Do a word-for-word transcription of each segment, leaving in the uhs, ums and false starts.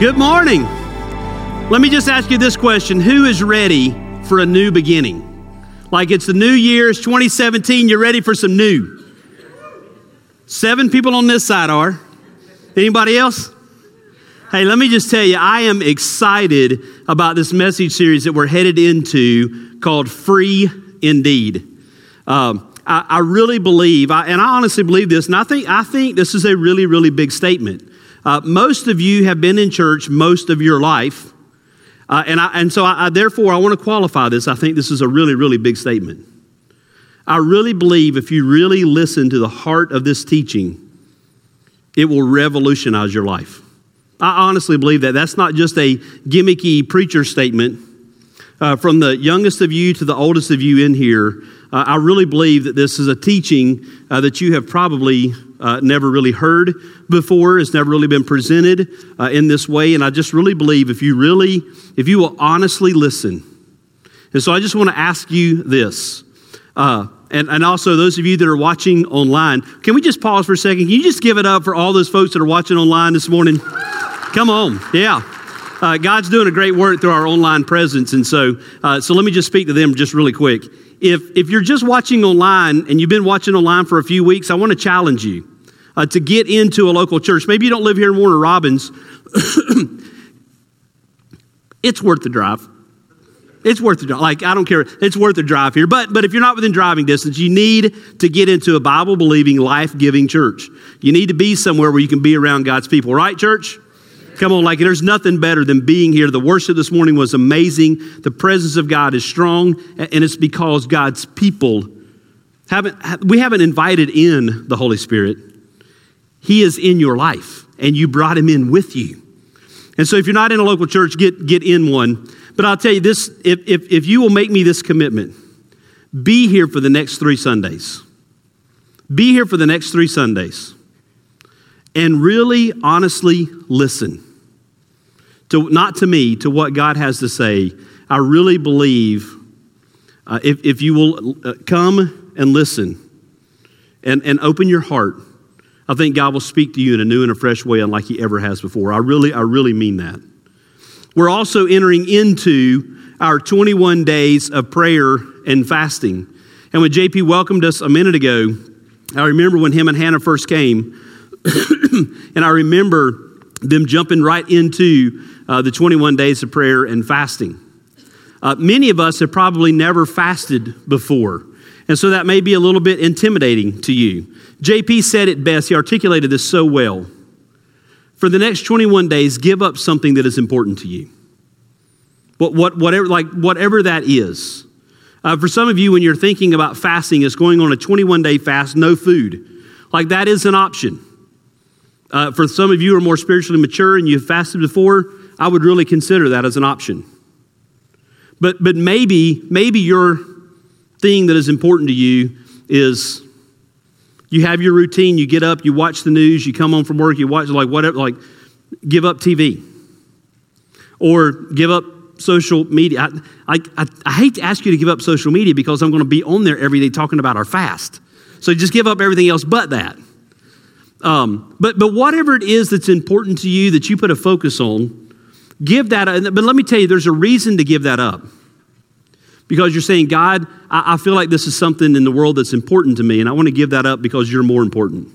Good morning. Let me just ask you this question. Who is ready for a new beginning? Like it's the new year, it's twenty seventeen, you're ready for some new. Seven people on this side are. Anybody else? Hey, let me just tell you, I am excited about this message series that we're headed into called Free Indeed. Um, I, I really believe, I, and I honestly believe this, and I think, I think this is a really, really big statement. Uh, most of you have been in church most of your life, uh, and I, and so I, I, therefore I want to qualify this. I think this is a really, really big statement. I really believe if you really listen to the heart of this teaching, it will revolutionize your life. I honestly believe that. That's not just a gimmicky preacher statement. Uh, from the youngest of you to the oldest of you in here, uh, I really believe that this is a teaching uh, that you have probably uh, never really heard before. It's never really been presented uh, in this way. And I just really believe if you really, if you will honestly listen. And so I just want to ask you this. Uh, and, and also those of you that are watching online, can we just pause for a second? Can you just give it up for all those folks that are watching online this morning? Come on. Yeah. Uh, God's doing a great work through our online presence, and so uh, so let me just speak to them just really quick. If if you're just watching online and you've been watching online for a few weeks, I want to challenge you uh, to get into a local church. Maybe you don't live here in Warner Robins. It's worth the drive. It's worth the drive. Like, I don't care. It's worth the drive here. But but if you're not within driving distance, you need to get into a Bible-believing, life-giving church. You need to be somewhere where you can be around God's people. Right, church? Come on, like there's nothing better than being here. The worship this morning was amazing. The presence of God is strong, and it's because God's people haven't, we haven't invited in the Holy Spirit. He is in your life, and you brought him in with you. And so if you're not in a local church, get, get in one. But I'll tell you this, if, if, if you will make me this commitment, be here for the next three Sundays. Be here for the next three Sundays. And really, honestly, listen. To, not to me, to what God has to say. I really believe uh, if, if you will uh, come and listen and, and open your heart, I think God will speak to you in a new and a fresh way unlike he ever has before. I really, I really mean that. We're also entering into our twenty-one days of prayer and fasting. And when J P welcomed us a minute ago, I remember when him and Hannah first came, and I remember them jumping right into uh, the twenty-one days of prayer and fasting. Uh, many of us have probably never fasted before. And so that may be a little bit intimidating to you. J P said it best. He articulated this so well. For the next twenty-one days, give up something that is important to you. What, what, whatever, like whatever that is. Uh, for some of you, when you're thinking about fasting, it's going on a twenty-one day fast, no food. Like that is an option. Uh, for some of you who are more spiritually mature and you've fasted before, I would really consider that as an option. But but maybe maybe your thing that is important to you is you have your routine, you get up, you watch the news, you come home from work, you watch like whatever, like give up T V or give up social media. I I, I hate to ask you to give up social media because I'm going to be on there every day talking about our fast. So just give up everything else but that. Um, but but whatever it is that's important to you that you put a focus on, give that up. But let me tell you, there's a reason to give that up. Because you're saying, God, I, I feel like this is something in the world that's important to me, and I want to give that up because you're more important.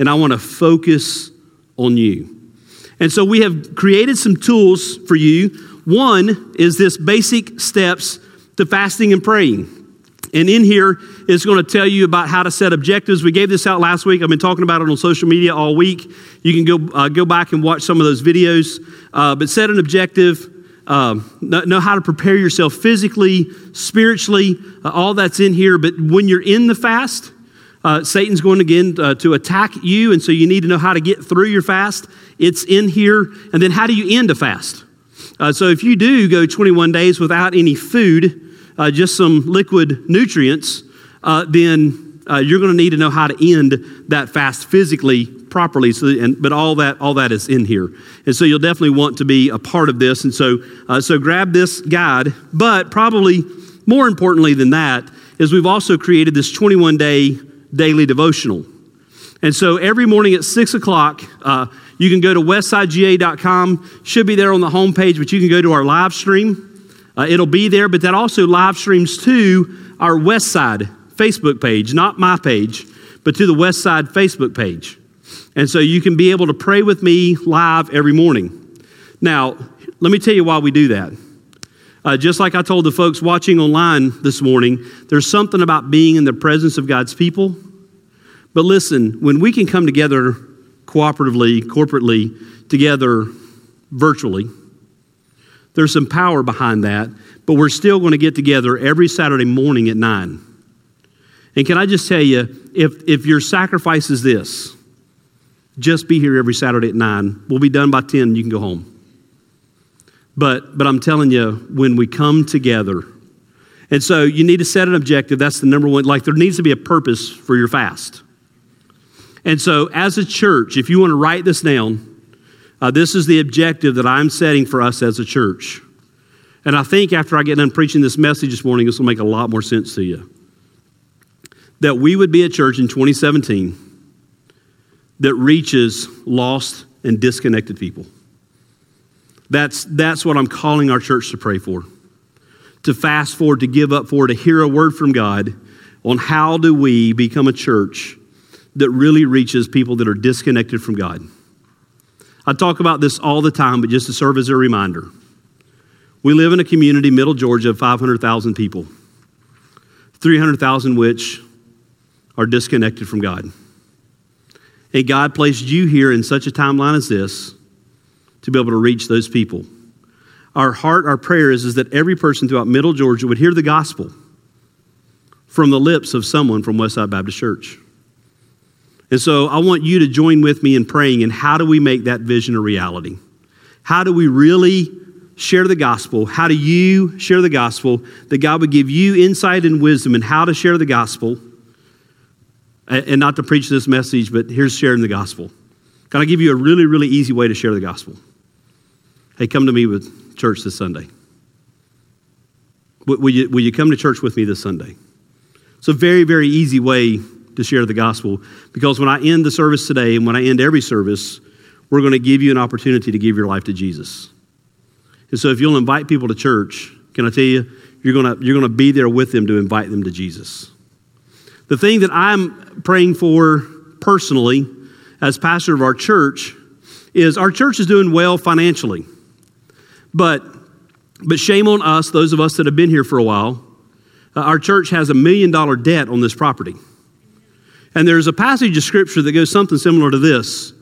And I want to focus on you. And so we have created some tools for you. One is this basic steps to fasting and praying. And in here, it's going to tell you about how to set objectives. We gave this out last week. I've been talking about it on social media all week. You can go uh, go back and watch some of those videos. Uh, but set an objective. Um, know how to prepare yourself physically, spiritually. Uh, all that's in here. But when you're in the fast, uh, Satan's going again uh, to attack you. And so you need to know how to get through your fast. It's in here. And then how do you end a fast? Uh, so if you do go twenty-one days without any food, Uh, just some liquid nutrients, uh, then uh, you're going to need to know how to end that fast physically properly. So, and, but all that all that is in here, and so you'll definitely want to be a part of this. And so, uh, so grab this guide. But probably more importantly than that is we've also created this twenty-one day daily devotional. And so every morning at six o'clock, uh, You can go to westside g a dot com. Should be there on the homepage, but you can go to our live stream. Uh, it'll be there, but that also live streams to our Westside Facebook page, not my page, but to the Westside Facebook page. And so you can be able to pray with me live every morning. Now, let me tell you why we do that. Uh, just like I told the folks watching online this morning, there's something about being in the presence of God's people. But listen, when we can come together cooperatively, corporately, together virtually, there's some power behind that, but we're still going to get together every Saturday morning at nine. And can I just tell you, if if your sacrifice is this, just be here every Saturday at nine. We'll be done by ten, you can go home. But but I'm telling you, when we come together, and so you need to set an objective. That's the number one. Like, there needs to be a purpose for your fast. And so as a church, if you want to write this down, uh, this is the objective that I'm setting for us as a church. And I think after I get done preaching this message this morning, this will make a lot more sense to you. That we would be a church in twenty seventeen that reaches lost and disconnected people. That's that's what I'm calling our church to pray for, to fast for, to give up for, to hear a word from God on how do we become a church that really reaches people that are disconnected from God. I talk about this all the time, but just to serve as a reminder. We live in a community, Middle Georgia, of five hundred thousand people, three hundred thousand which are disconnected from God. And God placed you here in such a timeline as this to be able to reach those people. Our heart, our prayer is, is that every person throughout Middle Georgia would hear the gospel from the lips of someone from Westside Baptist Church. And so I want you to join with me in praying, and how do we make that vision a reality? How do we really share the gospel? How do you share the gospel? That God would give you insight and wisdom in how to share the gospel, and not to preach this message, but here's sharing the gospel. Can I give you a really, really easy way to share the gospel? Hey, come to me with church this Sunday. Will you, will you come to church with me this Sunday? It's a very, very easy way to share the gospel, because when I end the service today, and when I end every service, we're going to give you an opportunity to give your life to Jesus. And so if you'll invite people to church, can I tell you, you're going to, you're going to be there with them to invite them to Jesus. The thing that I'm praying for personally as pastor of our church is our church is doing well financially. But but shame on us, those of us that have been here for a while. Uh, our church has a million dollar debt on this property. And there's a passage of scripture that goes something similar to this,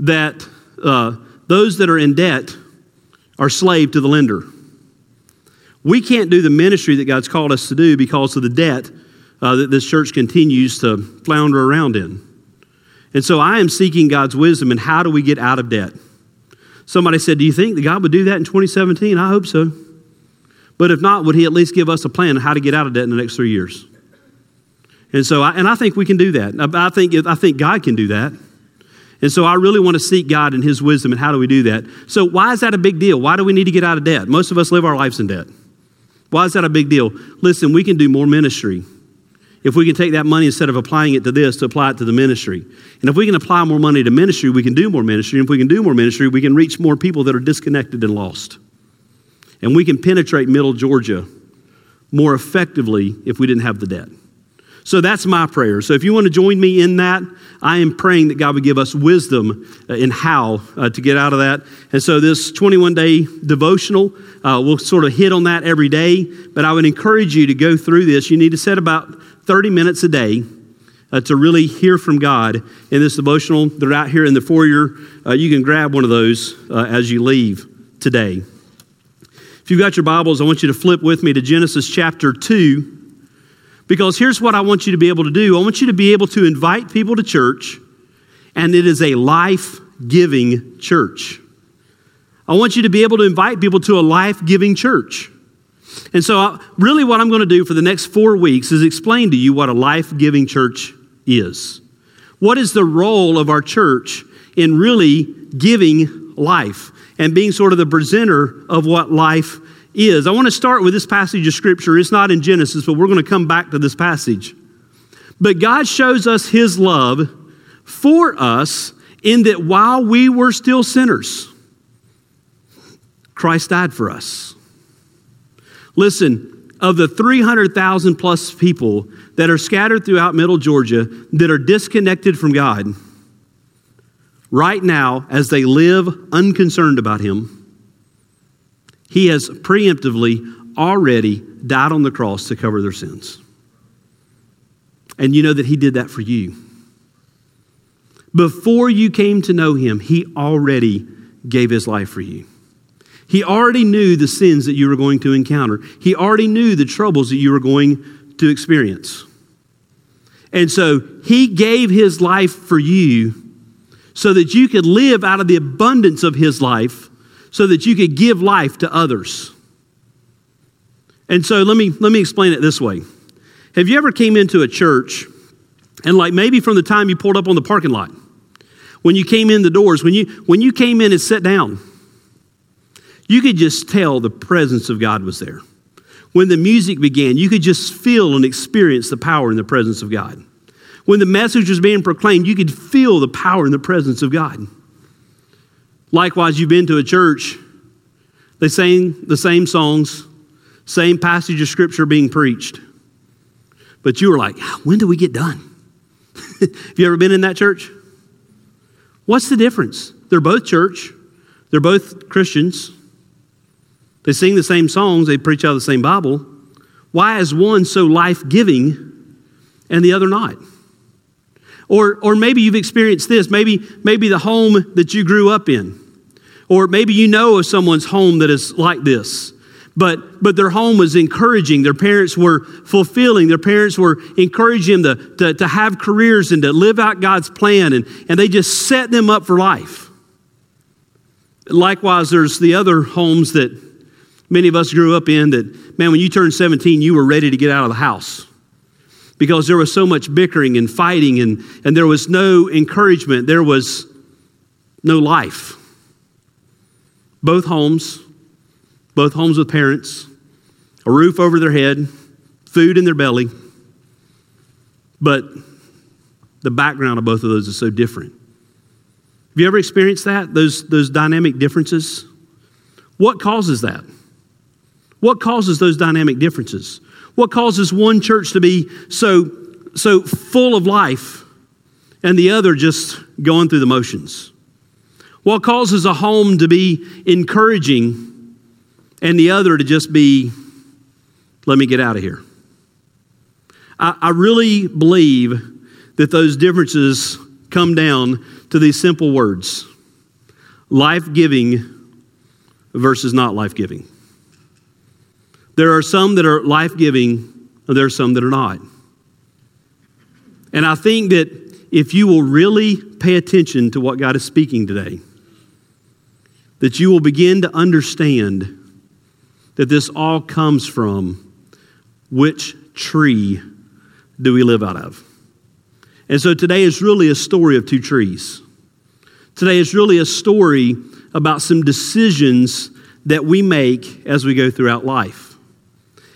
that uh, those that are in debt are slave to the lender. We can't do the ministry that God's called us to do because of the debt uh, that this church continues to flounder around in. And so I am seeking God's wisdom in how do we get out of debt. Somebody said, do you think that God would do that in twenty seventeen? I hope so. But if not, would he at least give us a plan on how to get out of debt in the next three years? And so, I, and I think we can do that. I think, I think God can do that. And so I really want to seek God and his wisdom and how do we do that. So why is that a big deal? Why do we need to get out of debt? Most of us live our lives in debt. Why is that a big deal? Listen, we can do more ministry if we can take that money, instead of applying it to this, to apply it to the ministry. And if we can apply more money to ministry, we can do more ministry. And if we can do more ministry, we can reach more people that are disconnected and lost. And we can penetrate Middle Georgia more effectively if we didn't have the debt. So that's my prayer. So if you want to join me in that, I am praying that God would give us wisdom in how uh, to get out of that. And so this twenty-one day devotional, uh, we'll sort of hit on that every day. But I would encourage you to go through this. You need to set about thirty minutes a day uh, to really hear from God in this devotional. They're out here in the foyer. Uh, you can grab one of those uh, as you leave today. If you've got your Bibles, I want you to flip with me to Genesis chapter two. Because here's what I want you to be able to do. I want you to be able to invite people to church, and it is a life-giving church. I want you to be able to invite people to a life-giving church. And so I, really what I'm going to do for the next four weeks is explain to you what a life-giving church is. What is the role of our church in really giving life and being sort of the presenter of what life is? is. I want to start with this passage of scripture. It's not in Genesis, but we're going to come back to this passage. But God shows us his love for us in that while we were still sinners, Christ died for us. Listen, of the three hundred thousand plus people that are scattered throughout Middle Georgia that are disconnected from God, right now, as they live unconcerned about Him, He has preemptively already died on the cross to cover their sins. And you know that He did that for you. Before you came to know Him, He already gave His life for you. He already knew the sins that you were going to encounter. He already knew the troubles that you were going to experience. And so He gave His life for you so that you could live out of the abundance of His life, so that you could give life to others. And so let me let me explain it this way. Have you ever came into a church and like maybe from the time you pulled up on the parking lot, when you came in the doors, when you when you came in and sat down, you could just tell the presence of God was there. When the music began, you could just feel and experience the power and the presence of God. When the message was being proclaimed, you could feel the power and the presence of God. Likewise, you've been to a church, they sang the same songs, same passage of scripture being preached. But you were like, when do we get done? Have you ever been in that church? What's the difference? They're both church. They're both Christians. They sing the same songs. They preach out of the same Bible. Why is one so life-giving and the other not? Or, or maybe you've experienced this. Maybe, maybe the home that you grew up in. Or maybe you know of someone's home that is like this. But but their home was encouraging. Their parents were fulfilling. Their parents were encouraging them to, to, to have careers and to live out God's plan. And, and they just set them up for life. Likewise, there's the other homes that many of us grew up in that, man, when you turned seventeen, you were ready to get out of the house. Because there was so much bickering and fighting and, and there was no encouragement. There was no life. Both homes... Both homes with parents, a roof over their head, food in their belly. But the background of both of those is so different. Have you ever experienced that, those, those dynamic differences? What causes that? What causes those dynamic differences? What causes one church to be so, so full of life and the other just going through the motions? What causes a home to be encouraging and the other to just be, let me get out of here? I, I really believe that those differences come down to these simple words: life-giving versus not life-giving. There are some that are life-giving, and there are some that are not. And I think that if you will really pay attention to what God is speaking today, that you will begin to understand that this all comes from which tree do we live out of. And so today is really a story of two trees. Today is really a story about some decisions that we make as we go throughout life.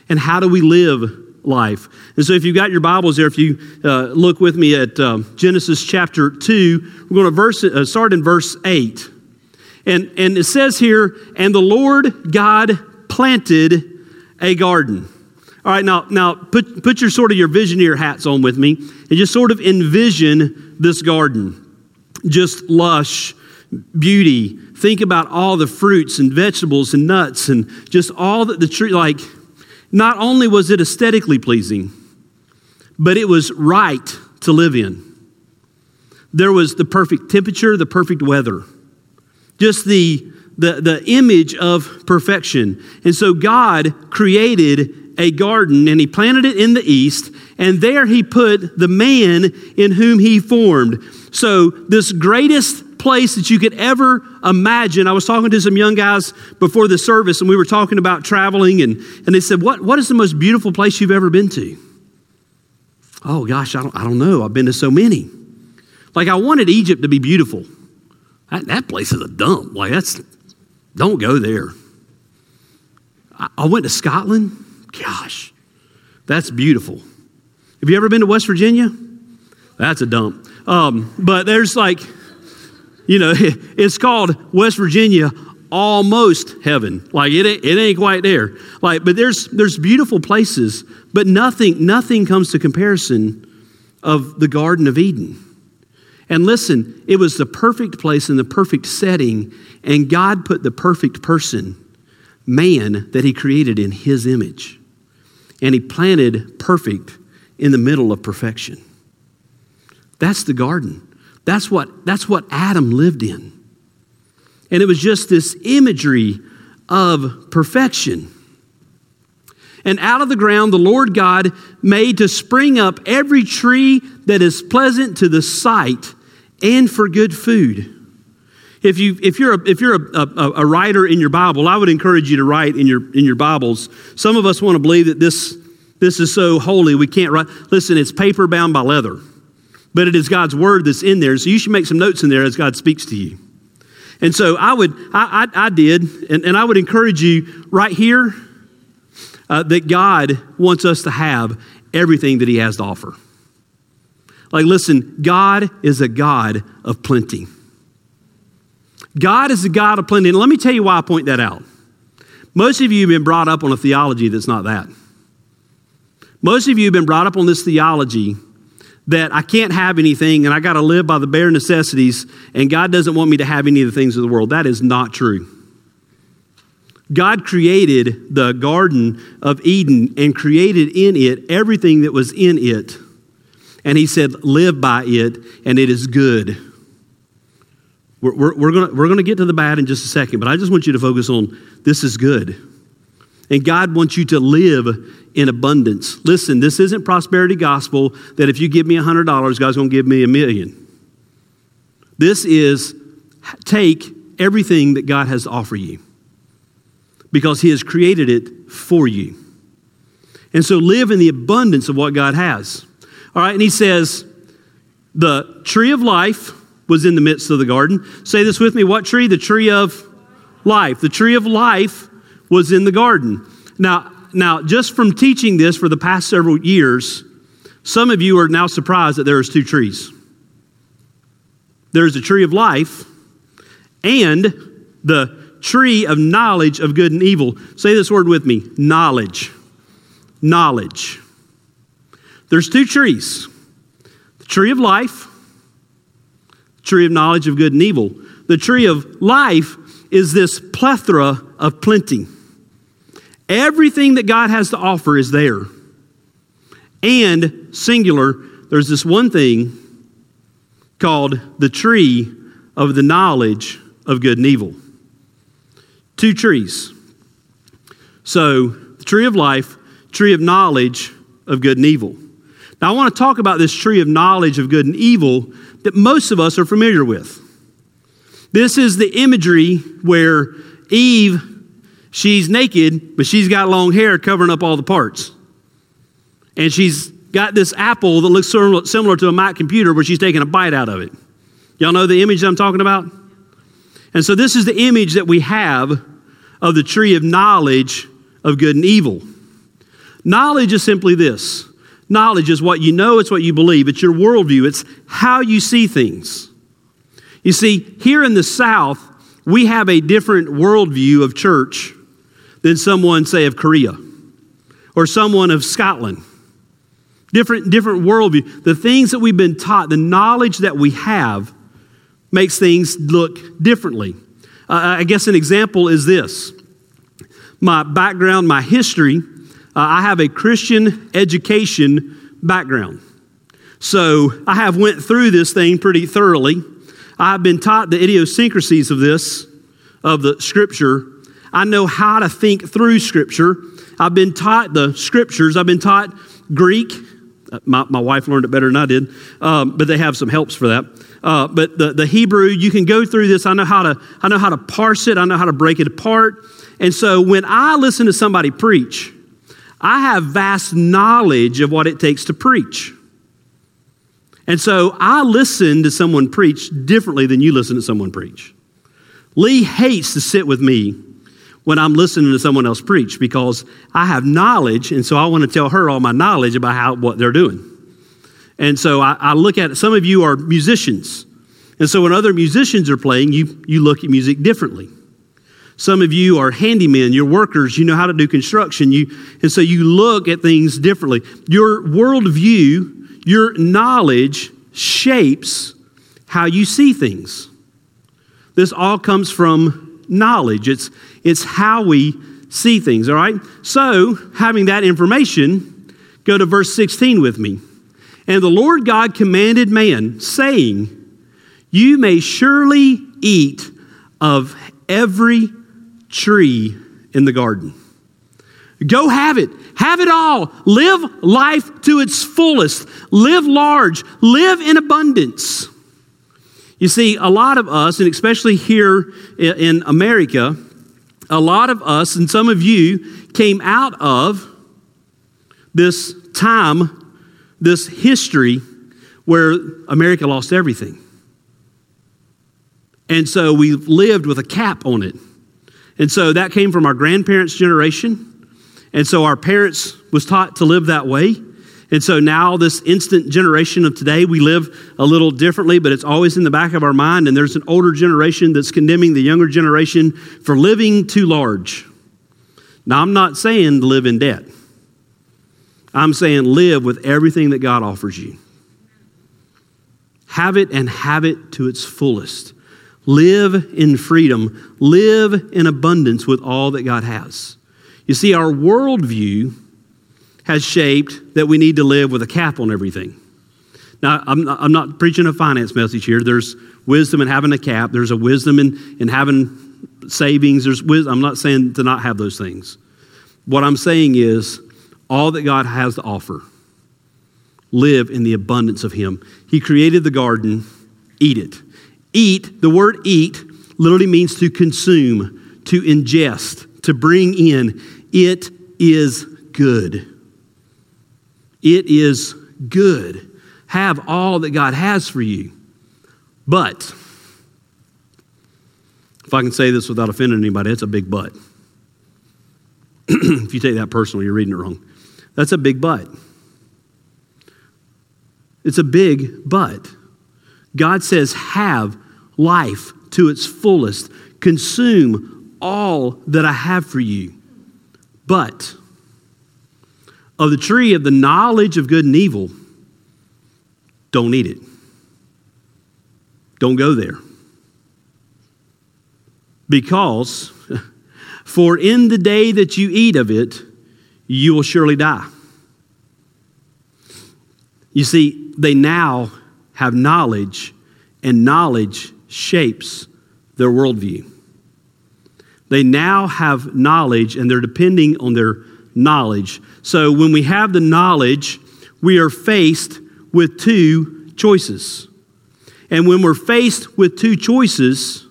And how do we live life? And so if you've got your Bibles there, if you uh, look with me at uh, Genesis chapter two, we're going to verse, uh, start in verse eight. And, and it says here, and the Lord God planted a garden. All right, now now put, put your sort of your visioneer hats on with me and just sort of envision this garden. Just lush beauty. Think about all the fruits and vegetables and nuts and just all that the tree, like not only was it aesthetically pleasing, but it was right to live in. There was the perfect temperature, the perfect weather. Just the The, the image of perfection. And so God created a garden and He planted it in the east, and there He put the man in whom He formed. So this greatest place that you could ever imagine. I was talking to some young guys before the service, and we were talking about traveling, and, and they said, what, what is the most beautiful place you've ever been to? Oh gosh, I don't, I don't know. I've been to so many. Like I wanted Egypt to be beautiful. That, that place is a dump. Like that's Don't go there. I went to Scotland. Gosh, that's beautiful. Have you ever been to West Virginia? That's a dump. Um, but there's like, You know, it's called West Virginia almost heaven. Like it ain't, it ain't quite there. Like, but there's there's beautiful places, but nothing nothing comes to comparison of the Garden of Eden. And listen, it was the perfect place and the perfect setting, and God put the perfect person, man, that he created in his image. And he planted perfect in the middle of perfection. That's the garden. That's what, that's what Adam lived in. And it was just this imagery of perfection. And out of the ground, the Lord God made to spring up every tree that is pleasant to the sight and for good food. If you if you're a, if you're a, a, a writer in your Bible, I would encourage you to write in your in your Bibles. Some of us want to believe that this this is so holy we can't write. Listen, it's paper bound by leather, but it is God's word that's in there. So you should make some notes in there as God speaks to you. And so I would I I, I did, and, and I would encourage you right here uh, that God wants us to have everything that He has to offer. Like, listen, God is a God of plenty. God is the God of plenty. And let me tell you why I point that out. Most of you have been brought up on a theology that's not that. Most of you have been brought up on this theology that I can't have anything and I got to live by the bare necessities and God doesn't want me to have any of the things of the world. That is not true. God created the Garden of Eden and created in it everything that was in it. And He said, live by it and it is good. We're, we're, we're going we're gonna get to the bad in just a second, but I just want you to focus on this is good. And God wants you to live in abundance. Listen, this isn't prosperity gospel that if you give me one hundred dollars, God's going to give me a million. This is take everything that God has to offer you because He has created it for you. And so live in the abundance of what God has. All right, and He says, the tree of life was in the midst of the garden. Say this with me, what tree? The tree of life. The tree of life was in the garden. Now, now, just from teaching this for the past several years, some of you are now surprised that there is two trees. There's the tree of life and the tree of knowledge of good and evil. Say this word with me, knowledge. Knowledge. There's two trees. The tree of life, tree of knowledge of good and evil. The tree of life is this plethora of plenty. Everything that God has to offer is there. And singular, there's this one thing called the tree of the knowledge of good and evil. Two trees. So, the tree of life, tree of knowledge of good and evil. Now, I want to talk about this tree of knowledge of good and evil that most of us are familiar with. This is the imagery where Eve, she's naked, but she's got long hair covering up all the parts. And she's got this apple that looks similar to a Mac computer where she's taking a bite out of it. Y'all know the image that I'm talking about? And so this is the image that we have of the tree of knowledge of good and evil. Knowledge is simply this. Knowledge is what you know, it's what you believe, it's your worldview, it's how you see things. You see, here in the South, we have a different worldview of church than someone, say, of Korea or someone of Scotland. Different, different worldview. The things that we've been taught, the knowledge that we have makes things look differently. Uh, I guess an example is this. My background, my history, Uh, I have a Christian education background. So I have went through this thing pretty thoroughly. I've been taught the idiosyncrasies of this, of the Scripture. I know how to think through Scripture. I've been taught the Scriptures. I've been taught Greek. My, my wife learned it better than I did, um, but they have some helps for that. Uh, but the, the Hebrew, you can go through this. I know how to, I know how to parse it. I know how to break it apart. And so when I listen to somebody preach, I have vast knowledge of what it takes to preach. And so I listen to someone preach differently than you listen to someone preach. Lee hates to sit with me when I'm listening to someone else preach because I have knowledge, and so I want to tell her all my knowledge about how what they're doing. And so I, I look at it. Some of you are musicians, And so when other musicians are playing, you, you look at music differently. Some of you are handymen, you're workers, you know how to do construction, you, and so you look at things differently. Your worldview, your knowledge shapes how you see things. This all comes from knowledge. It's, it's how we see things, all right? So having that information, go to verse sixteen with me. And the Lord God commanded man, saying, you may surely eat of every tree in the garden. Go have it. Have it all. Live life to its fullest. Live large. Live in abundance. You see, a lot of us, and especially here in America, a lot of us, and some of you, came out of this time, this history where America lost everything. And so we've lived with a cap on it. And so that came from our grandparents' generation. And so our parents was taught to live that way. And so now this instant generation of today, we live a little differently, but it's always in the back of our mind. And there's an older generation that's condemning the younger generation for living too large. Now, I'm not saying live in debt. I'm saying live with everything that God offers you. Have it and have it to its fullest. Live in freedom. Live in abundance with all that God has. You see, our worldview has shaped that we need to live with a cap on everything. Now, I'm not, I'm not preaching a finance message here. There's wisdom in having a cap. There's a wisdom in, in having savings. There's wisdom. I'm not saying to not have those things. What I'm saying is all that God has to offer, live in the abundance of Him. He created the garden. Eat it. Eat, the word eat, literally means to consume, to ingest, to bring in. It is good. It is good. Have all that God has for you. But, if I can say this without offending anybody, that's a big but. If you take that personally, you're reading it wrong. That's a big but. It's a big but. God says, have life to its fullest. Consume all that I have for you. But of the tree of the knowledge of good and evil, don't eat it. Don't go there. Because for in the day that you eat of it, you will surely die. You see, they now have knowledge, and knowledge shapes their worldview. They now have knowledge, and they're depending on their knowledge. So when we have the knowledge, we are faced with two choices. And when we're faced with two choices,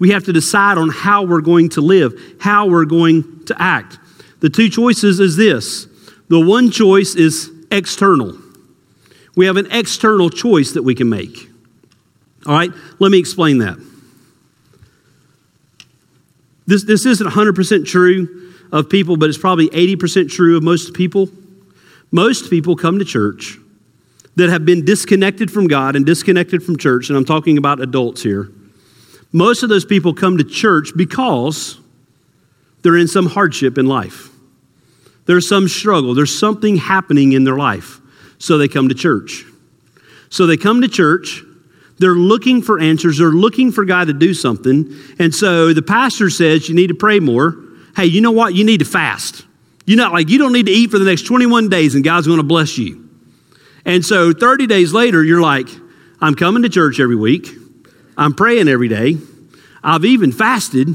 we have to decide on how we're going to live, how we're going to act. The two choices is this. The one choice is external. We have an external choice that we can make. All right, let me explain that. This, this isn't one hundred percent true of people, but it's probably eighty percent true of most people. Most people come to church that have been disconnected from God and disconnected from church, and I'm talking about adults here. Most of those people come to church because they're in some hardship in life. There's some struggle. There's something happening in their life. So they come to church. So they come to church. They're looking for answers. They're looking for God to do something. And so the pastor says, you need to pray more. Hey, you know what? You need to fast. You know, like you don't need to eat for the next twenty-one days and God's going to bless you. And so thirty days later, you're like, I'm coming to church every week. I'm praying every day. I've even fasted.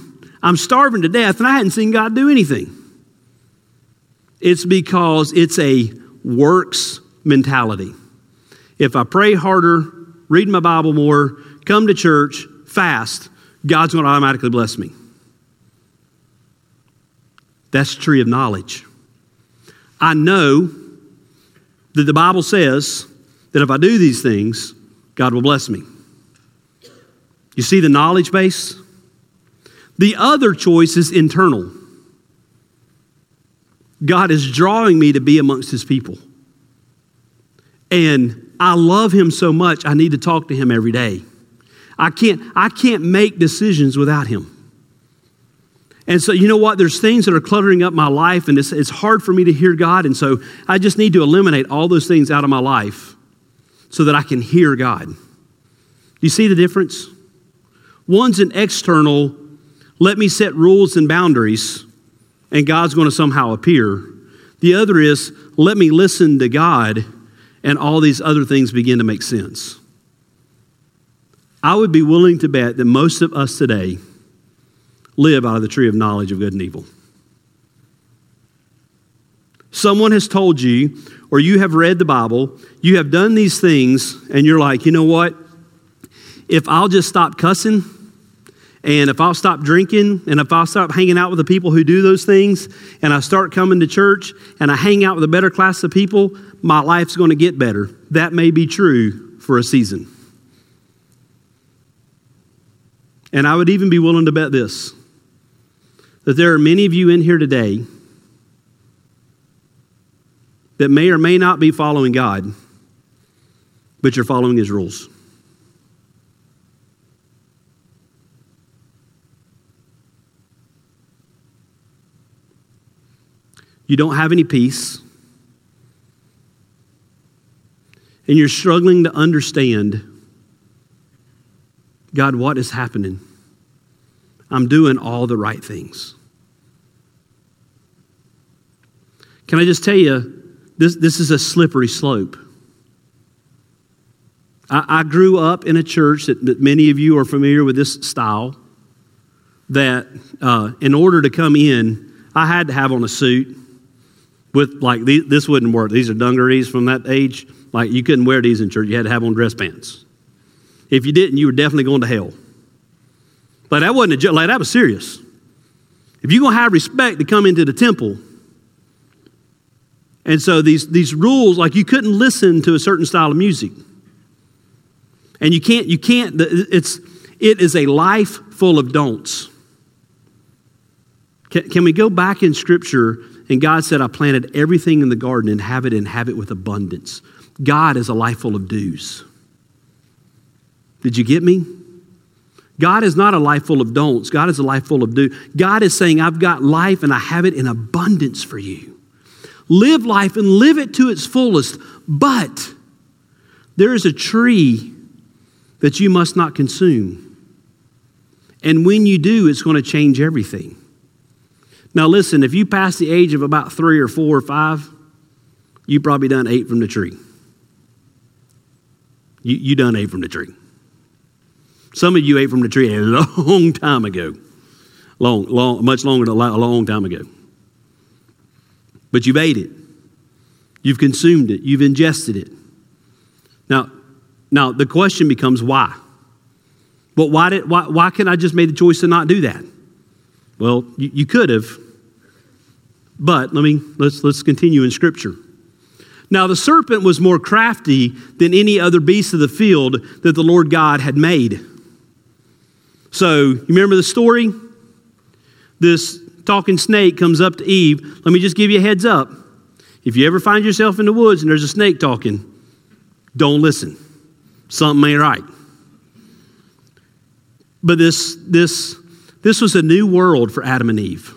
I'm starving to death and I hadn't seen God do anything. It's because it's a works mentality. If I pray harder, read my Bible more, come to church, fast, God's going to automatically bless me. That's the tree of knowledge. I know that the Bible says that if I do these things, God will bless me. You see the knowledge base? The other choice is internal. God is drawing me to be amongst His people. And I love Him so much, I need to talk to Him every day. I can't, I can't make decisions without him. And so, you know what? There's things that are cluttering up my life, and it's, it's hard for me to hear God. And so I just need to eliminate all those things out of my life so that I can hear God. Do you see the difference? One's an external, let me set rules and boundaries, and God's going to somehow appear. The other is, let me listen to God, and all these other things begin to make sense. I would be willing to bet that most of us today live out of the tree of knowledge of good and evil. Someone has told you, or you have read the Bible, you have done these things, and you're like, you know what? If I'll just stop cussing, and if I'll stop drinking, and if I'll stop hanging out with the people who do those things, and I start coming to church, and I hang out with a better class of people, my life's going to get better. That may be true for a season. And I would even be willing to bet this, that there are many of you in here today that may or may not be following God, but you're following his rules. You don't have any peace, and you're struggling to understand, God, what is happening? I'm doing all the right things. Can I just tell you, this, this is a slippery slope. I, I grew up in a church that, that many of you are familiar with this style, that uh, in order to come in, I had to have on a suit with, like, these, this wouldn't work. These are dungarees from that age. Like, you couldn't wear these in church. You had to have on dress pants. If you didn't, you were definitely going to hell. Like, that wasn't a joke. Like, that was serious. If you're going to have respect to come into the temple. And so these, these rules, like, you couldn't listen to a certain style of music. And you can't, you can't, it's, it is a life full of don'ts. Can, can we go back in Scripture? And God said, I planted everything in the garden and have it and have it with abundance. God is a life full of do's. Did you get me? God is not a life full of don'ts. God is a life full of do. God is saying, I've got life and I have it in abundance for you. Live life and live it to its fullest. But there is a tree that you must not consume. And when you do, it's going to change everything. Now listen, if you pass the age of about three or four or five, you probably done ate from the tree. You, you done ate from the tree. Some of you ate from the tree a long time ago. Long, long, much longer than a long time ago. But you've ate it. You've consumed it. You've ingested it. Now, now the question becomes why? But why did why why can I just make the choice to not do that? Well, you, you could have. But let me let's let's continue in Scripture. Now the serpent was more crafty than any other beast of the field that the Lord God had made. So, you remember the story? This talking snake comes up to Eve. Let me just give you a heads up. If you ever find yourself in the woods and there's a snake talking, don't listen. Something ain't right. But this this this was a new world for Adam and Eve.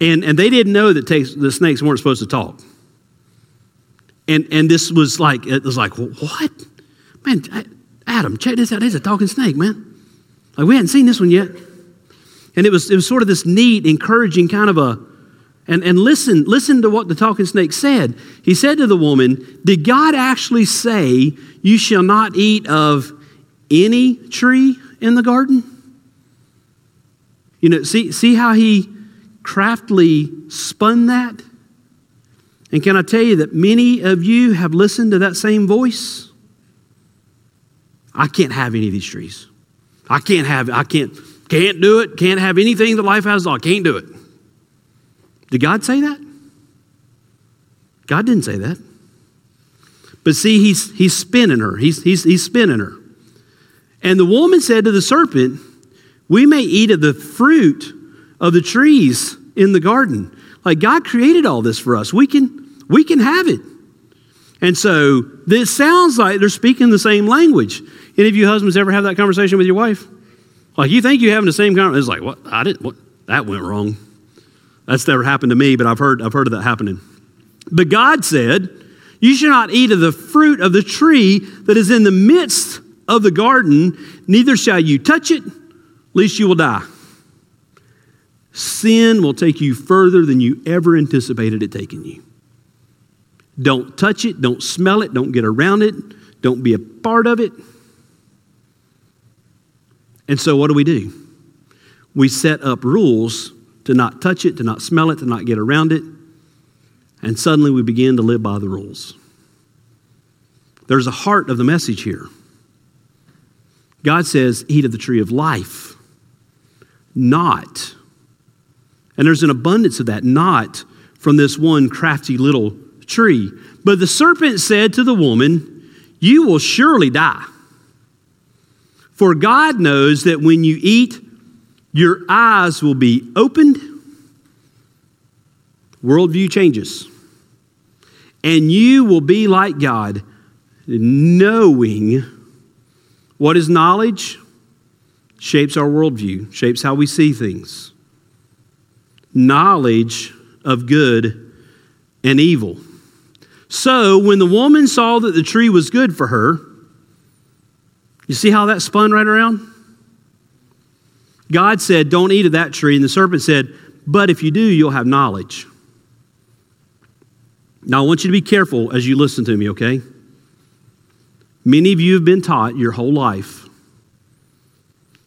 And and they didn't know that t- the snakes weren't supposed to talk. And and this was like, it was like, what? Man, I, Adam, check this out. There's a talking snake, man. Like, we hadn't seen this one yet. And it was it was sort of this neat, encouraging kind of a, and, and listen, listen to what the talking snake said. He said to the woman, did God actually say you shall not eat of any tree in the garden? You know, see, see how he craftily spun that? And can I tell you that many of you have listened to that same voice? I can't have any of these trees. I can't have, I can't, can't do it. Can't have anything that life has. I can't do it. Did God say that? God didn't say that. But see, he's, he's spinning her. He's, he's, he's spinning her. And the woman said to the serpent, we may eat of the fruit of the trees in the garden. Like, God created all this for us. We can, we can have it. And so this sounds like they're speaking the same language. Any of you husbands ever have that conversation with your wife? Like, you think you're having the same conversation. It's like, what? I didn't, what? That went wrong. That's never happened to me, but I've heard, I've heard of that happening. But God said, you shall not eat of the fruit of the tree that is in the midst of the garden, neither shall you touch it, lest you will die. Sin will take you further than you ever anticipated it taking you. Don't touch it, don't smell it, don't get around it, don't be a part of it. And so what do we do? We set up rules to not touch it, to not smell it, to not get around it. And suddenly we begin to live by the rules. There's a heart of the message here. God says, eat of the tree of life, not, and there's an abundance of that, not from this one crafty little tree. But the serpent said to the woman, you will surely die. For God knows that when you eat, your eyes will be opened. Worldview changes. And you will be like God, knowing. What is knowledge? Shapes our worldview, shapes how we see things. Knowledge of good and evil. So when the woman saw that the tree was good for her, you see how that spun right around? God said, don't eat of that tree. And the serpent said, but if you do, you'll have knowledge. Now, I want you to be careful as you listen to me, okay? Many of you have been taught your whole life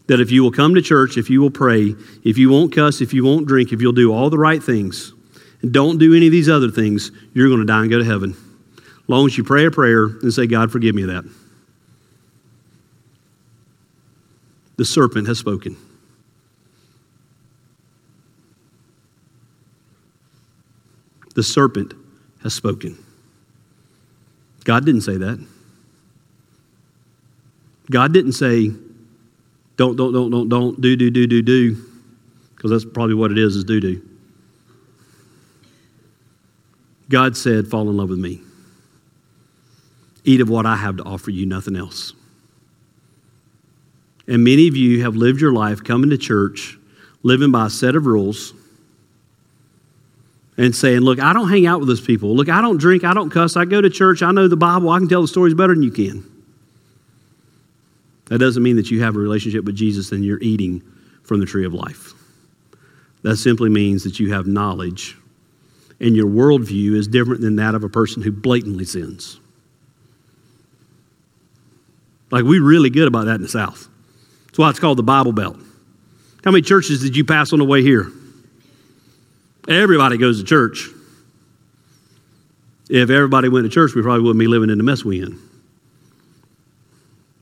that if you will come to church, if you will pray, if you won't cuss, if you won't drink, if you'll do all the right things, and don't do any of these other things, you're going to die and go to heaven. As long as you pray a prayer and say, God, forgive me of that. The serpent has spoken. The serpent has spoken. God didn't say that. God didn't say, don't, don't, don't, don't, don't, do, do, do, do, do, because that's probably what it is, is do, do. God said, fall in love with me. Eat of what I have to offer you, nothing else. And many of you have lived your life coming to church, living by a set of rules, and saying, look, I don't hang out with those people. Look, I don't drink. I don't cuss. I go to church. I know the Bible. I can tell the stories better than you can. That doesn't mean that you have a relationship with Jesus and you're eating from the tree of life. That simply means that you have knowledge and your worldview is different than that of a person who blatantly sins. Like, we're really good about that in the South. That's why it's called the Bible Belt. How many churches did you pass on the way here? Everybody goes to church. If everybody went to church, we probably wouldn't be living in the mess we're in.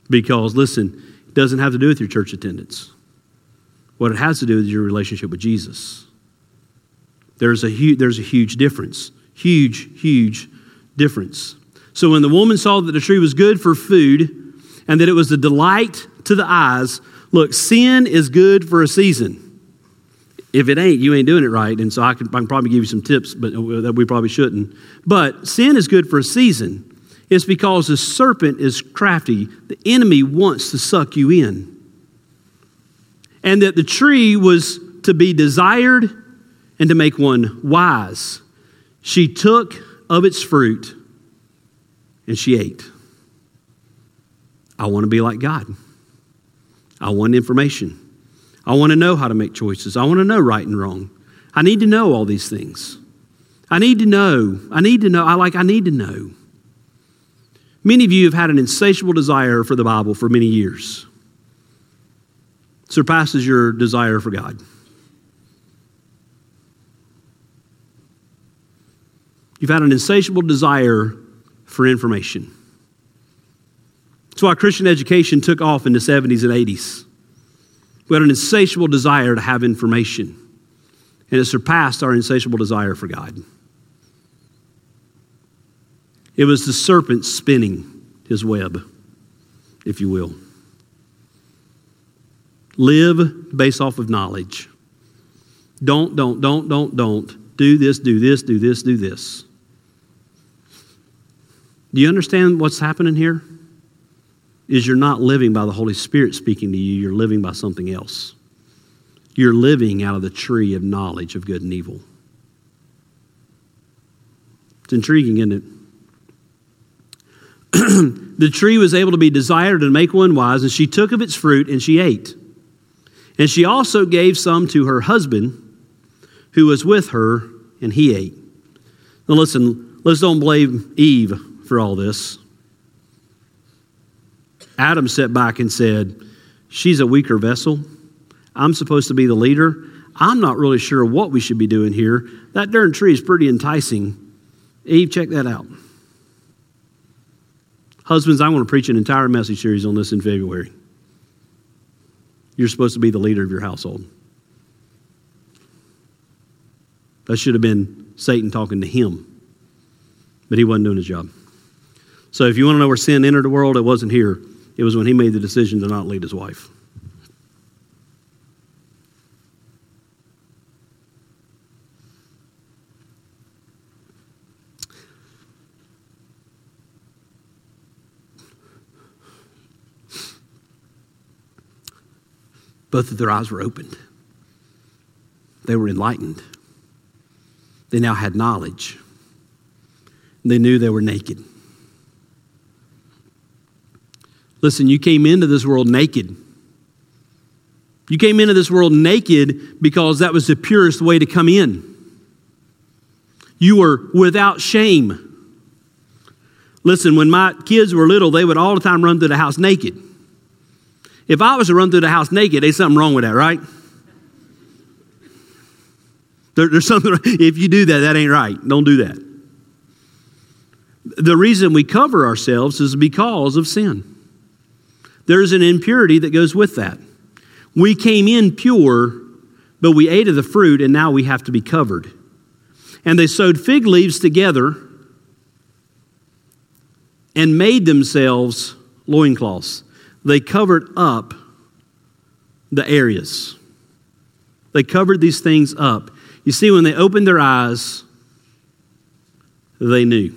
Because, listen, it doesn't have to do with your church attendance. What it has to do is your relationship with Jesus. There's a, hu- there's a huge difference. Huge, huge difference. So when the woman saw that the tree was good for food and that it was a delight to the eyes, look, sin is good for a season. If it ain't, you ain't doing it right. And so I can, I can probably give you some tips, but that we probably shouldn't. But sin is good for a season. It's because the serpent is crafty. The enemy wants to suck you in. And that the tree was to be desired and to make one wise. She took of its fruit and she ate. I want to be like God. I want information. I want to know how to make choices. I want to know right and wrong. I need to know all these things. I need to know. I need to know. I like, I need to know. Many of you have had an insatiable desire for the Bible for many years. It surpasses your desire for God. You've had an insatiable desire for information. That's why Christian education took off in the seventies and eighties. We had an insatiable desire to have information, and it surpassed our insatiable desire for God. It was the serpent spinning his web, if you will. Live based off of knowledge. Don't, don't, don't, don't, don't. Do this, do this, do this, do this. Do you understand what's happening here? is you're not living by the Holy Spirit speaking to you. You're living by something else. You're living out of the tree of knowledge of good and evil. It's intriguing, isn't it? The tree was able to be desired and make one wise, and she took of its fruit and she ate. And she also gave some to her husband who was with her, and he ate. Now listen, let's don't blame Eve for all this. Adam sat back and said, she's a weaker vessel. I'm supposed to be the leader. I'm not really sure what we should be doing here. That darn tree is pretty enticing. Eve, check that out. Husbands, I want to preach an entire message series on this in February. You're supposed to be the leader of your household. That should have been Satan talking to him, but he wasn't doing his job. So if you want to know where sin entered the world, it wasn't here. It was when he made the decision to not lead his wife. Both of their eyes were opened. They were enlightened. They now had knowledge. They knew they were naked. Listen, you came into this world naked. You came into this world naked because that was the purest way to come in. You were without shame. Listen, when my kids were little, they would all the time run through the house naked. If I was to run through the house naked, there's something wrong with that, right? There, there's something, if you do that, that ain't right. Don't do that. The reason we cover ourselves is because of sin. There's an impurity that goes with that. We came in pure, but we ate of the fruit, and now we have to be covered. And they sewed fig leaves together and made themselves loincloths. They covered up the areas. They covered these things up. You see, when they opened their eyes, they knew.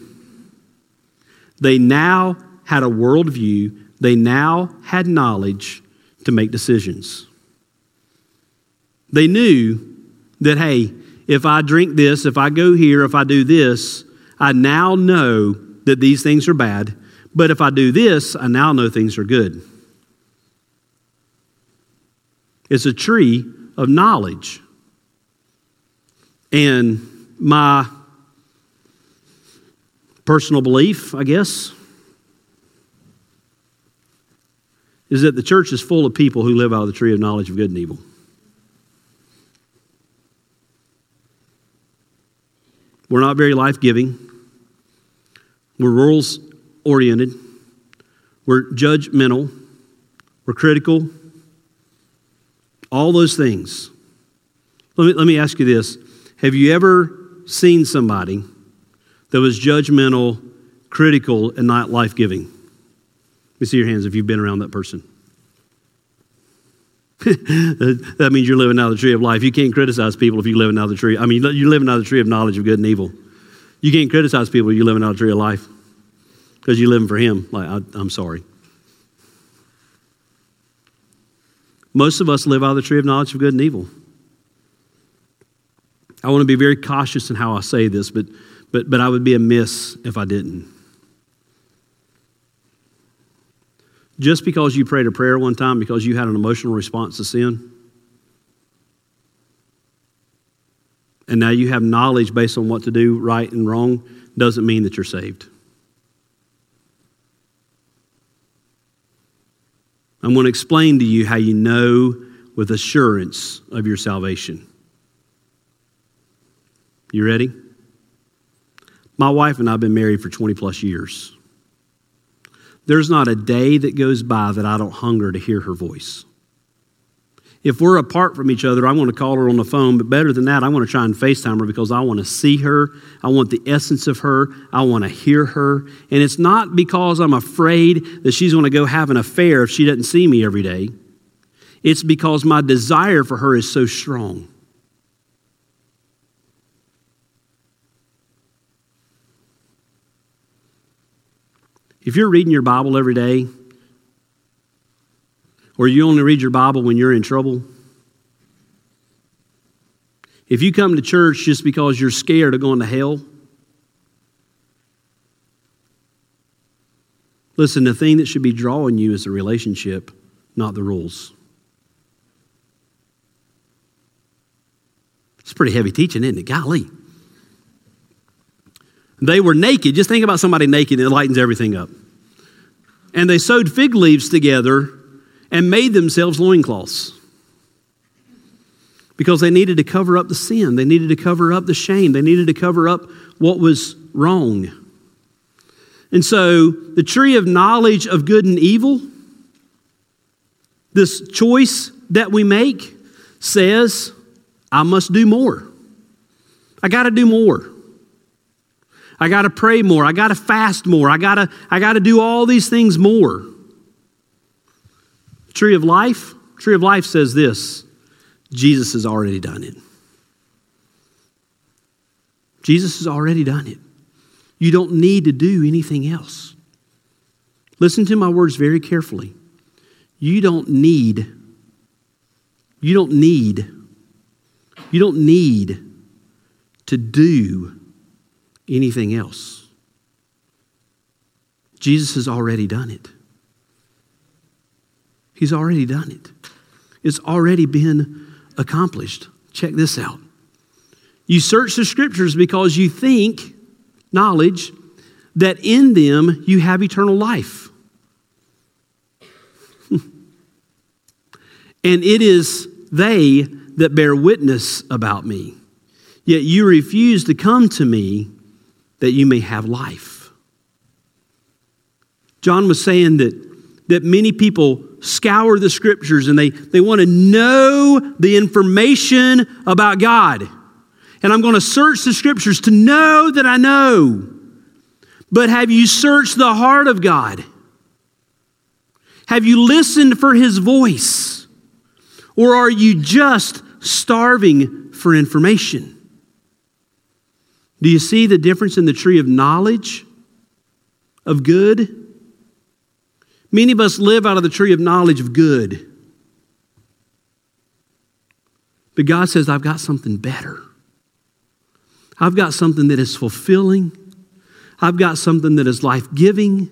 They now had a worldview. They now had knowledge to make decisions. They knew that, hey, if I drink this, if I go here, if I do this, I now know that these things are bad. But if I do this, I now know things are good. It's a tree of knowledge. And my personal belief, I guess, is that the church is full of people who live out of the tree of knowledge of good and evil. We're not very life-giving. We're rules-oriented. We're judgmental. We're critical. All those things. Let me, let me ask you this. Have you ever seen somebody that was judgmental, critical, and not life-giving? Let me see your hands if you've been around that person. That means you're living out of the tree of life. You can't criticize people if you're living out of the tree. I mean, you're living out of the tree of knowledge of good and evil. You can't criticize people if you're living out of the tree of life because you're living for him. Like, I, I'm sorry. Most of us live out of the tree of knowledge of good and evil. I want to be very cautious in how I say this, but but but I would be amiss if I didn't. Just because you prayed a prayer one time because you had an emotional response to sin, and now you have knowledge based on what to do right and wrong, doesn't mean that you're saved. I'm going to explain to you how you know with assurance of your salvation. You ready? My wife and I have been married for twenty plus years. There's not a day that goes by that I don't hunger to hear her voice. If we're apart from each other, I want to call her on the phone, but better than that, I want to try and FaceTime her because I want to see her. I want the essence of her. I want to hear her. And it's not because I'm afraid that she's going to go have an affair if she doesn't see me every day. It's because my desire for her is so strong. If you're reading your Bible every day, or you only read your Bible when you're in trouble, if you come to church just because you're scared of going to hell, listen, the thing that should be drawing you is the relationship, not the rules. It's pretty heavy teaching, isn't it? Golly. They were naked. Just think about somebody naked. It lightens everything up. And they sewed fig leaves together and made themselves loincloths because they needed to cover up the sin. They needed to cover up the shame. They needed to cover up what was wrong. And so the tree of knowledge of good and evil, this choice that we make, says, I must do more. I got to do more. I got to pray more. I got to fast more. I got to I got to do all these things more. Tree of life, tree of life says this: Jesus has already done it. Jesus has already done it. You don't need to do anything else. Listen to my words very carefully. You don't need you don't need You don't need to do anything else. Jesus has already done it. He's already done it. It's already been accomplished. Check this out. You search the scriptures because you think, knowledge, that in them you have eternal life. And it is they that bear witness about me. Yet you refuse to come to me that you may have life. John was saying that that many people scour the scriptures and they, they want to know the information about God. And I'm going to search the scriptures to know that I know. But have you searched the heart of God? Have you listened for his voice? Or are you just starving for information? Do you see the difference in the tree of knowledge of good? Many of us live out of the tree of knowledge of good. But God says, I've got something better. I've got something that is fulfilling. I've got something that is life-giving.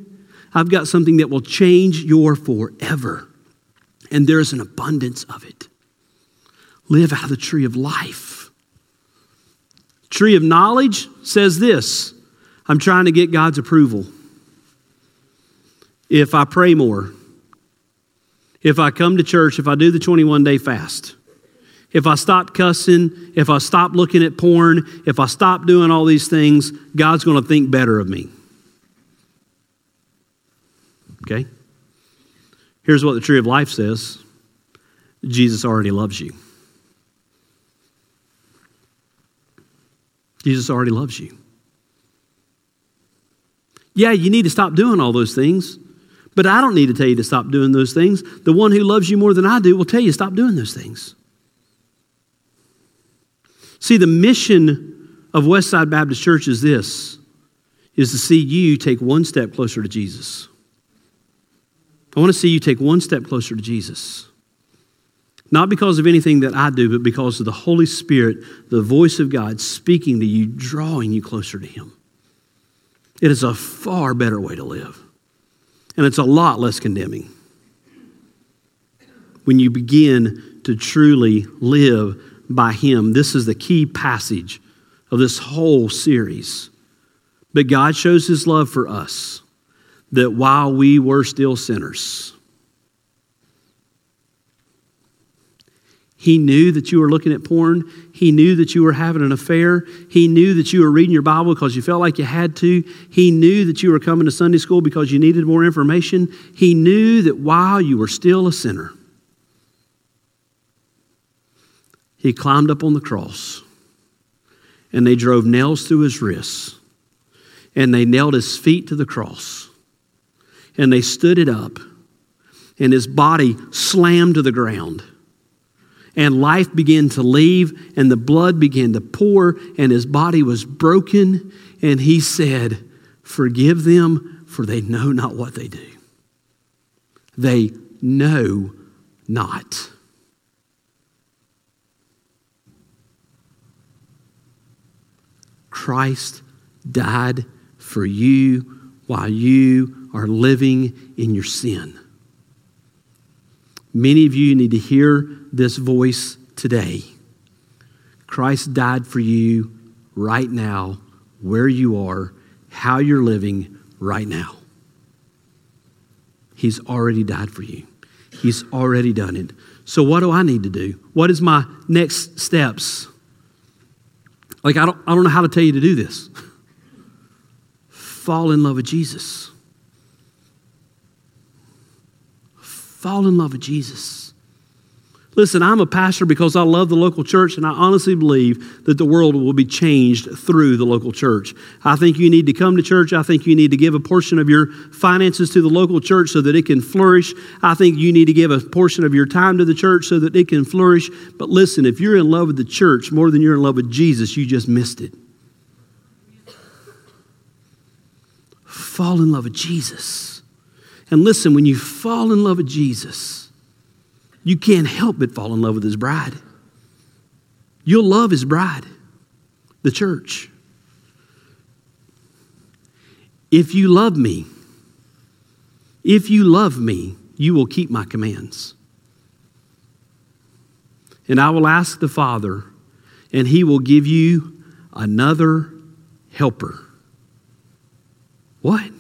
I've got something that will change your forever. And there is an abundance of it. Live out of the tree of life. Tree of knowledge says this: I'm trying to get God's approval. If I pray more, if I come to church, if I do the twenty-one day fast, if I stop cussing, if I stop looking at porn, if I stop doing all these things, God's going to think better of me. Okay? Here's what the tree of life says: Jesus already loves you. Jesus already loves you. Yeah, you need to stop doing all those things, but I don't need to tell you to stop doing those things. The one who loves you more than I do will tell you stop doing those things. See, the mission of Westside Baptist Church is this, is to see you take one step closer to Jesus. I want to see you take one step closer to Jesus. Not because of anything that I do, but because of the Holy Spirit, the voice of God speaking to you, drawing you closer to him. It is a far better way to live. And it's a lot less condemning when you begin to truly live by him. This is the key passage of this whole series. But God shows his love for us, that while we were still sinners, he knew that you were looking at porn. He knew that you were having an affair. He knew that you were reading your Bible because you felt like you had to. He knew that you were coming to Sunday school because you needed more information. He knew that while you were still a sinner, he climbed up on the cross and they drove nails through his wrists. And they nailed his feet to the cross. And they stood it up. And his body slammed to the ground. And life began to leave. And the blood began to pour. And his body was broken. And he said, forgive them, for they know not what they do. They know not. Christ died for you while you are living in your sin. Many of you need to hear this voice today. Christ died for you right now, where you are, how you're living right now. He's already died for you. He's already done it. So what do I need to do? What is my next steps? Like, I don't, I don't know how to tell you to do this. Fall in love with Jesus. Fall in love with Jesus. Listen, I'm a pastor because I love the local church, and I honestly believe that the world will be changed through the local church. I think you need to come to church. I think you need to give a portion of your finances to the local church so that it can flourish. I think you need to give a portion of your time to the church so that it can flourish. But listen, if you're in love with the church more than you're in love with Jesus, you just missed it. Fall in love with Jesus. And listen, when you fall in love with Jesus, you can't help but fall in love with his bride. You'll love his bride, the church. If you love me, if you love me, you will keep my commands. And I will ask the Father, and he will give you another helper. What?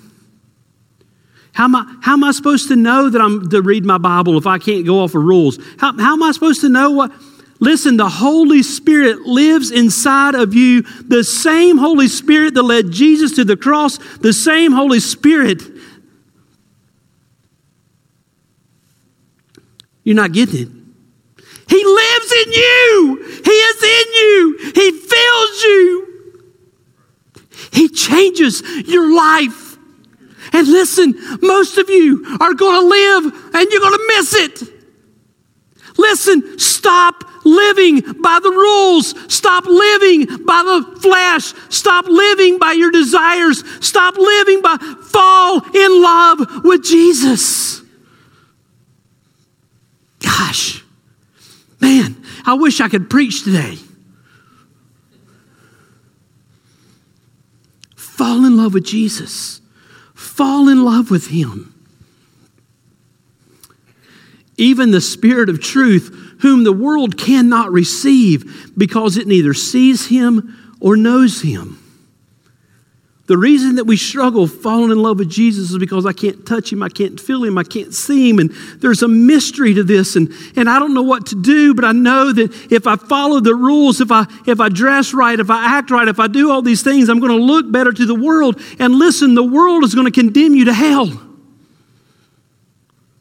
How am, I, how am I supposed to know that I'm to read my Bible if I can't go off of rules? How, how am I supposed to know what? Listen, the Holy Spirit lives inside of you. The same Holy Spirit that led Jesus to the cross, the same Holy Spirit. You're not getting it. He lives in you. He is in you. He fills you. He changes your life. And listen, most of you are going to live and you're going to miss it. Listen, stop living by the rules. Stop living by the flesh. Stop living by your desires. Stop living by, fall in love with Jesus. Gosh, man, I wish I could preach today. Fall in love with Jesus. Fall in love with him. Even the Spirit of truth, whom the world cannot receive because it neither sees him or knows him. The reason that we struggle falling in love with Jesus is because I can't touch him, I can't feel him, I can't see him, and there's a mystery to this, and, and I don't know what to do, but I know that if I follow the rules, if I if I dress right, if I act right, if I do all these things, I'm going to look better to the world. And listen, the world is going to condemn you to hell.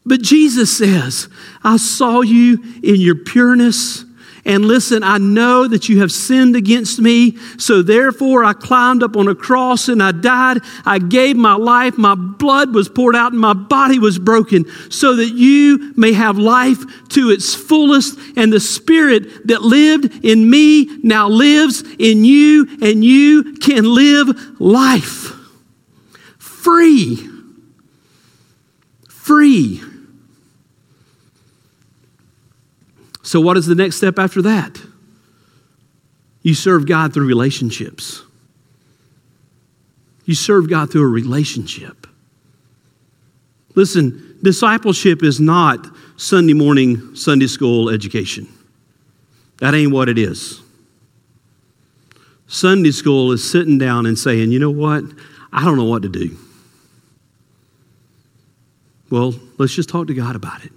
But Jesus says, I saw you in your pureness. And listen, I know that you have sinned against me, so therefore I climbed up on a cross and I died. I gave my life, my blood was poured out and my body was broken so that you may have life to its fullest. And the Spirit that lived in me now lives in you, and you can live life free, free. So what is the next step after that? You serve God through relationships. You serve God through a relationship. Listen, discipleship is not Sunday morning, Sunday school education. That ain't what it is. Sunday school is sitting down and saying, you know what? I don't know what to do. Well, let's just talk to God about it.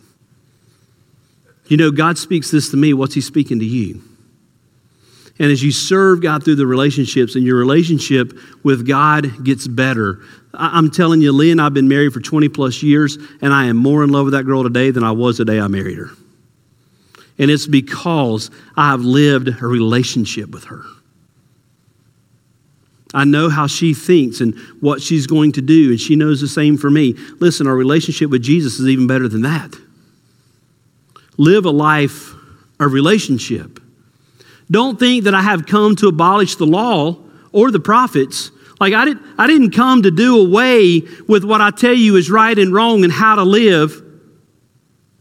You know, God speaks this to me. What's he speaking to you? And as you serve God through the relationships, and your relationship with God gets better. I'm telling you, Lee and I have been married for twenty plus years, and I am more in love with that girl today than I was the day I married her. And it's because I've lived a relationship with her. I know how she thinks and what she's going to do, and she knows the same for me. Listen, our relationship with Jesus is even better than that. Live a life of relationship. Don't think that I have come to abolish the law or the prophets. Like I didn't, I didn't come to do away with what I tell you is right and wrong and how to live.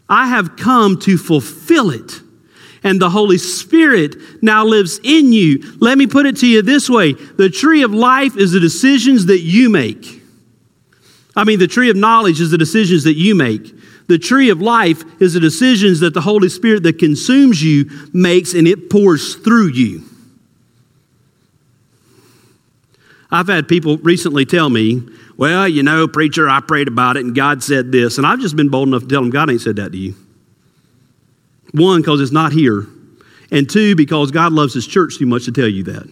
I have come to fulfill it. And the Holy Spirit now lives in you. Let me put it to you this way. The tree of life is the decisions that you make. I mean, the tree of knowledge is the decisions that you make. The tree of life is the decisions that the Holy Spirit that consumes you makes, and it pours through you. I've had people recently tell me, well, you know, preacher, I prayed about it and God said this. And I've just been bold enough to tell them, God ain't said that to you. One, because it's not here. And two, because God loves his church too much to tell you that.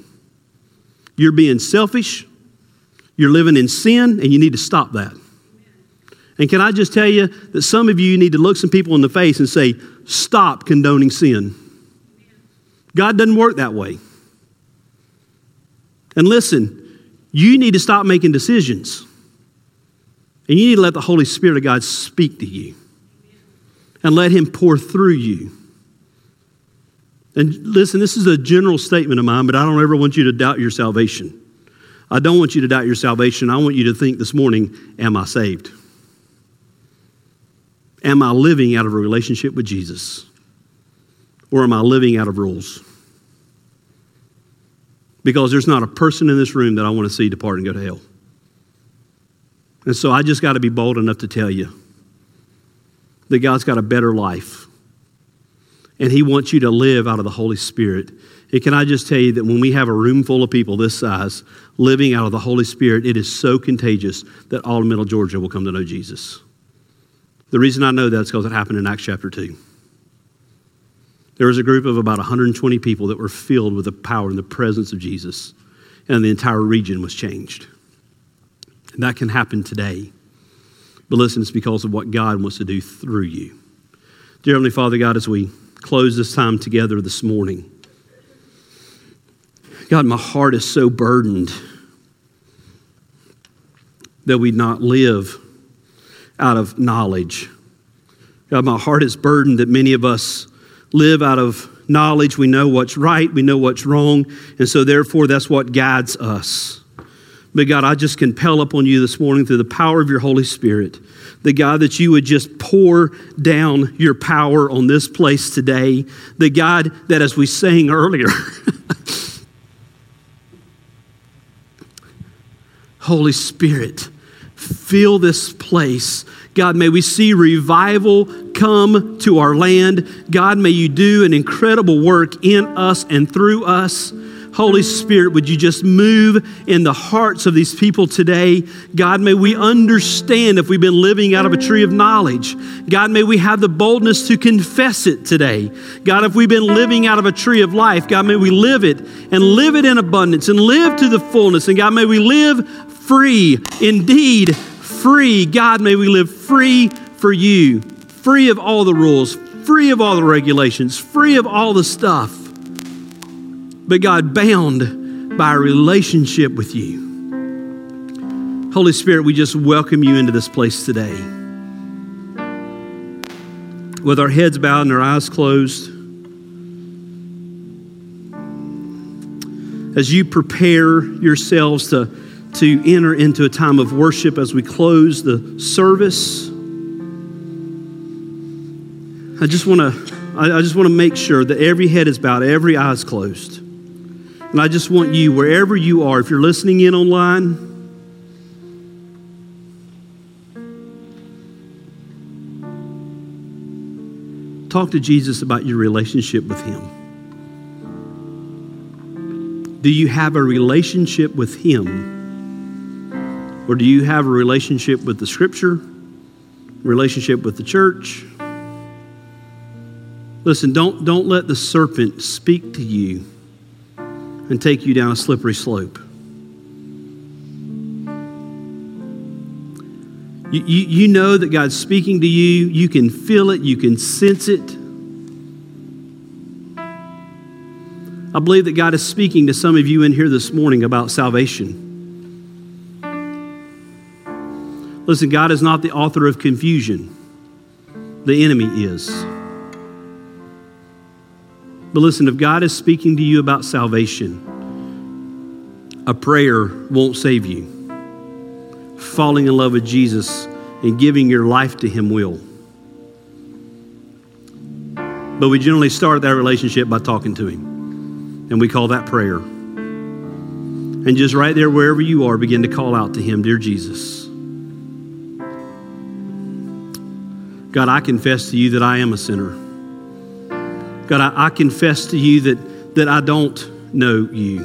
You're being selfish. You're living in sin, and you need to stop that. And can I just tell you that some of you need to look some people in the face and say, stop condoning sin. God doesn't work that way. And listen, you need to stop making decisions. And you need to let the Holy Spirit of God speak to you. And let him pour through you. And listen, this is a general statement of mine, but I don't ever want you to doubt your salvation. I don't want you to doubt your salvation. I want you to think this morning, am I saved? Am I living out of a relationship with Jesus? Or am I living out of rules? Because there's not a person in this room that I want to see depart and go to hell. And so I just got to be bold enough to tell you that God's got a better life. And he wants you to live out of the Holy Spirit. And can I just tell you that when we have a room full of people this size living out of the Holy Spirit, it is so contagious that all of Middle Georgia will come to know Jesus. The reason I know that is because it happened in Acts chapter two. There was a group of about one hundred twenty people that were filled with the power and the presence of Jesus, and the entire region was changed. And that can happen today. But listen, it's because of what God wants to do through you. Dear Heavenly Father God, as we close this time together this morning, God, my heart is so burdened that we not live out of knowledge. God, my heart is burdened that many of us live out of knowledge. We know what's right. We know what's wrong. And so therefore, that's what guides us. But God, I just compel upon you this morning through the power of your Holy Spirit, that God, that you would just pour down your power on this place today. That God, that as we sang earlier, Holy Spirit, fill this place. God, may we see revival come to our land. God, may you do an incredible work in us and through us. Holy Spirit, would you just move in the hearts of these people today? God, may we understand if we've been living out of a tree of knowledge. God, may we have the boldness to confess it today. God, if we've been living out of a tree of life, God, may we live it and live it in abundance and live to the fullness. And God, may we live free, indeed free. God, may we live free for you, free of all the rules, free of all the regulations, free of all the stuff. But God, bound by a relationship with you. Holy Spirit, we just welcome you into this place today. With our heads bowed and our eyes closed, as you prepare yourselves to, to enter into a time of worship as we close the service, I just want to I just want to make sure that every head is bowed, every eye is closed. And I just want you, wherever you are, if you're listening in online, talk to Jesus about your relationship with him. Do you have a relationship with him? Or do you have a relationship with the scripture, relationship with the church? Listen, don't, don't let the serpent speak to you and take you down a slippery slope. You, you, you know that God's speaking to you. You can feel it. You can sense it. I believe that God is speaking to some of you in here this morning about salvation. Listen, God is not the author of confusion. The enemy is. But listen, if God is speaking to you about salvation, a prayer won't save you. Falling in love with Jesus and giving your life to him will. But we generally start that relationship by talking to him. And we call that prayer. And just right there, wherever you are, begin to call out to him, dear Jesus. God, I confess to you that I am a sinner. God, I, I confess to you that, that I don't know you.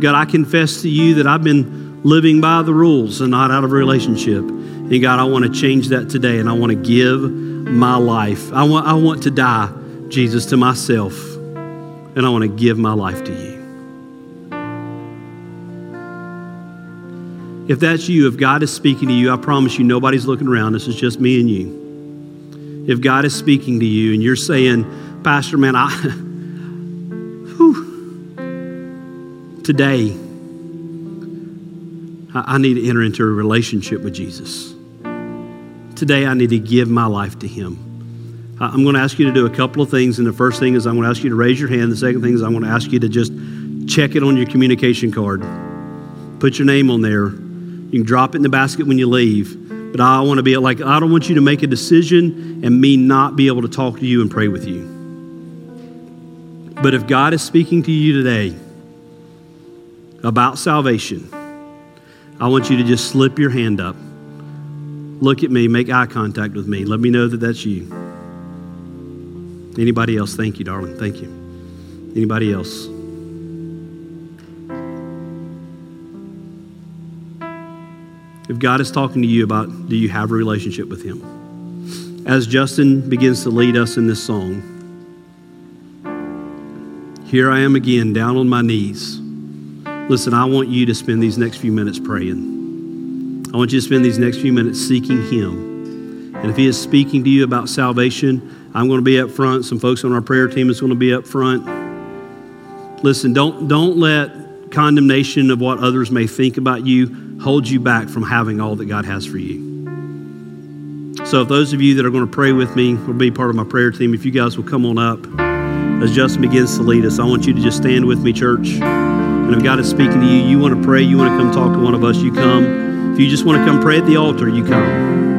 God, I confess to you that I've been living by the rules and not out of a relationship. And God, I want to change that today, and I want to give my life. I want, I want to die, Jesus, to myself. And I want to give my life to you. If that's you, if God is speaking to you, I promise you nobody's looking around. This is just me and you. If God is speaking to you and you're saying, Pastor, man, I, whew, today, I, I need to enter into a relationship with Jesus. Today, I need to give my life to him. I'm going to ask you to do a couple of things. And the first thing is I'm going to ask you to raise your hand. The second thing is I'm going to ask you to just check it on your communication card. Put your name on there. You can drop it in the basket when you leave. But I want to be like, I don't want you to make a decision and me not be able to talk to you and pray with you. But if God is speaking to you today about salvation, I want you to just slip your hand up. Look at me, make eye contact with me. Let me know that that's you. Anybody else? Thank you, darling. Thank you. Anybody else? If God is talking to you about, do you have a relationship with him? As Justin begins to lead us in this song, here I am again, down on my knees. Listen, I want you to spend these next few minutes praying. I want you to spend these next few minutes seeking him. And if he is speaking to you about salvation, I'm going to be up front. Some folks on our prayer team is going to be up front. Listen, don't, don't let condemnation of what others may think about you hold you back from having all that God has for you. So if those of you that are going to pray with me will be part of my prayer team, if you guys will come on up as Justin begins to lead us, I want you to just stand with me, church. And if God is speaking to you, you want to pray, you want to come talk to one of us, you come. If you just want to come pray at the altar, you come.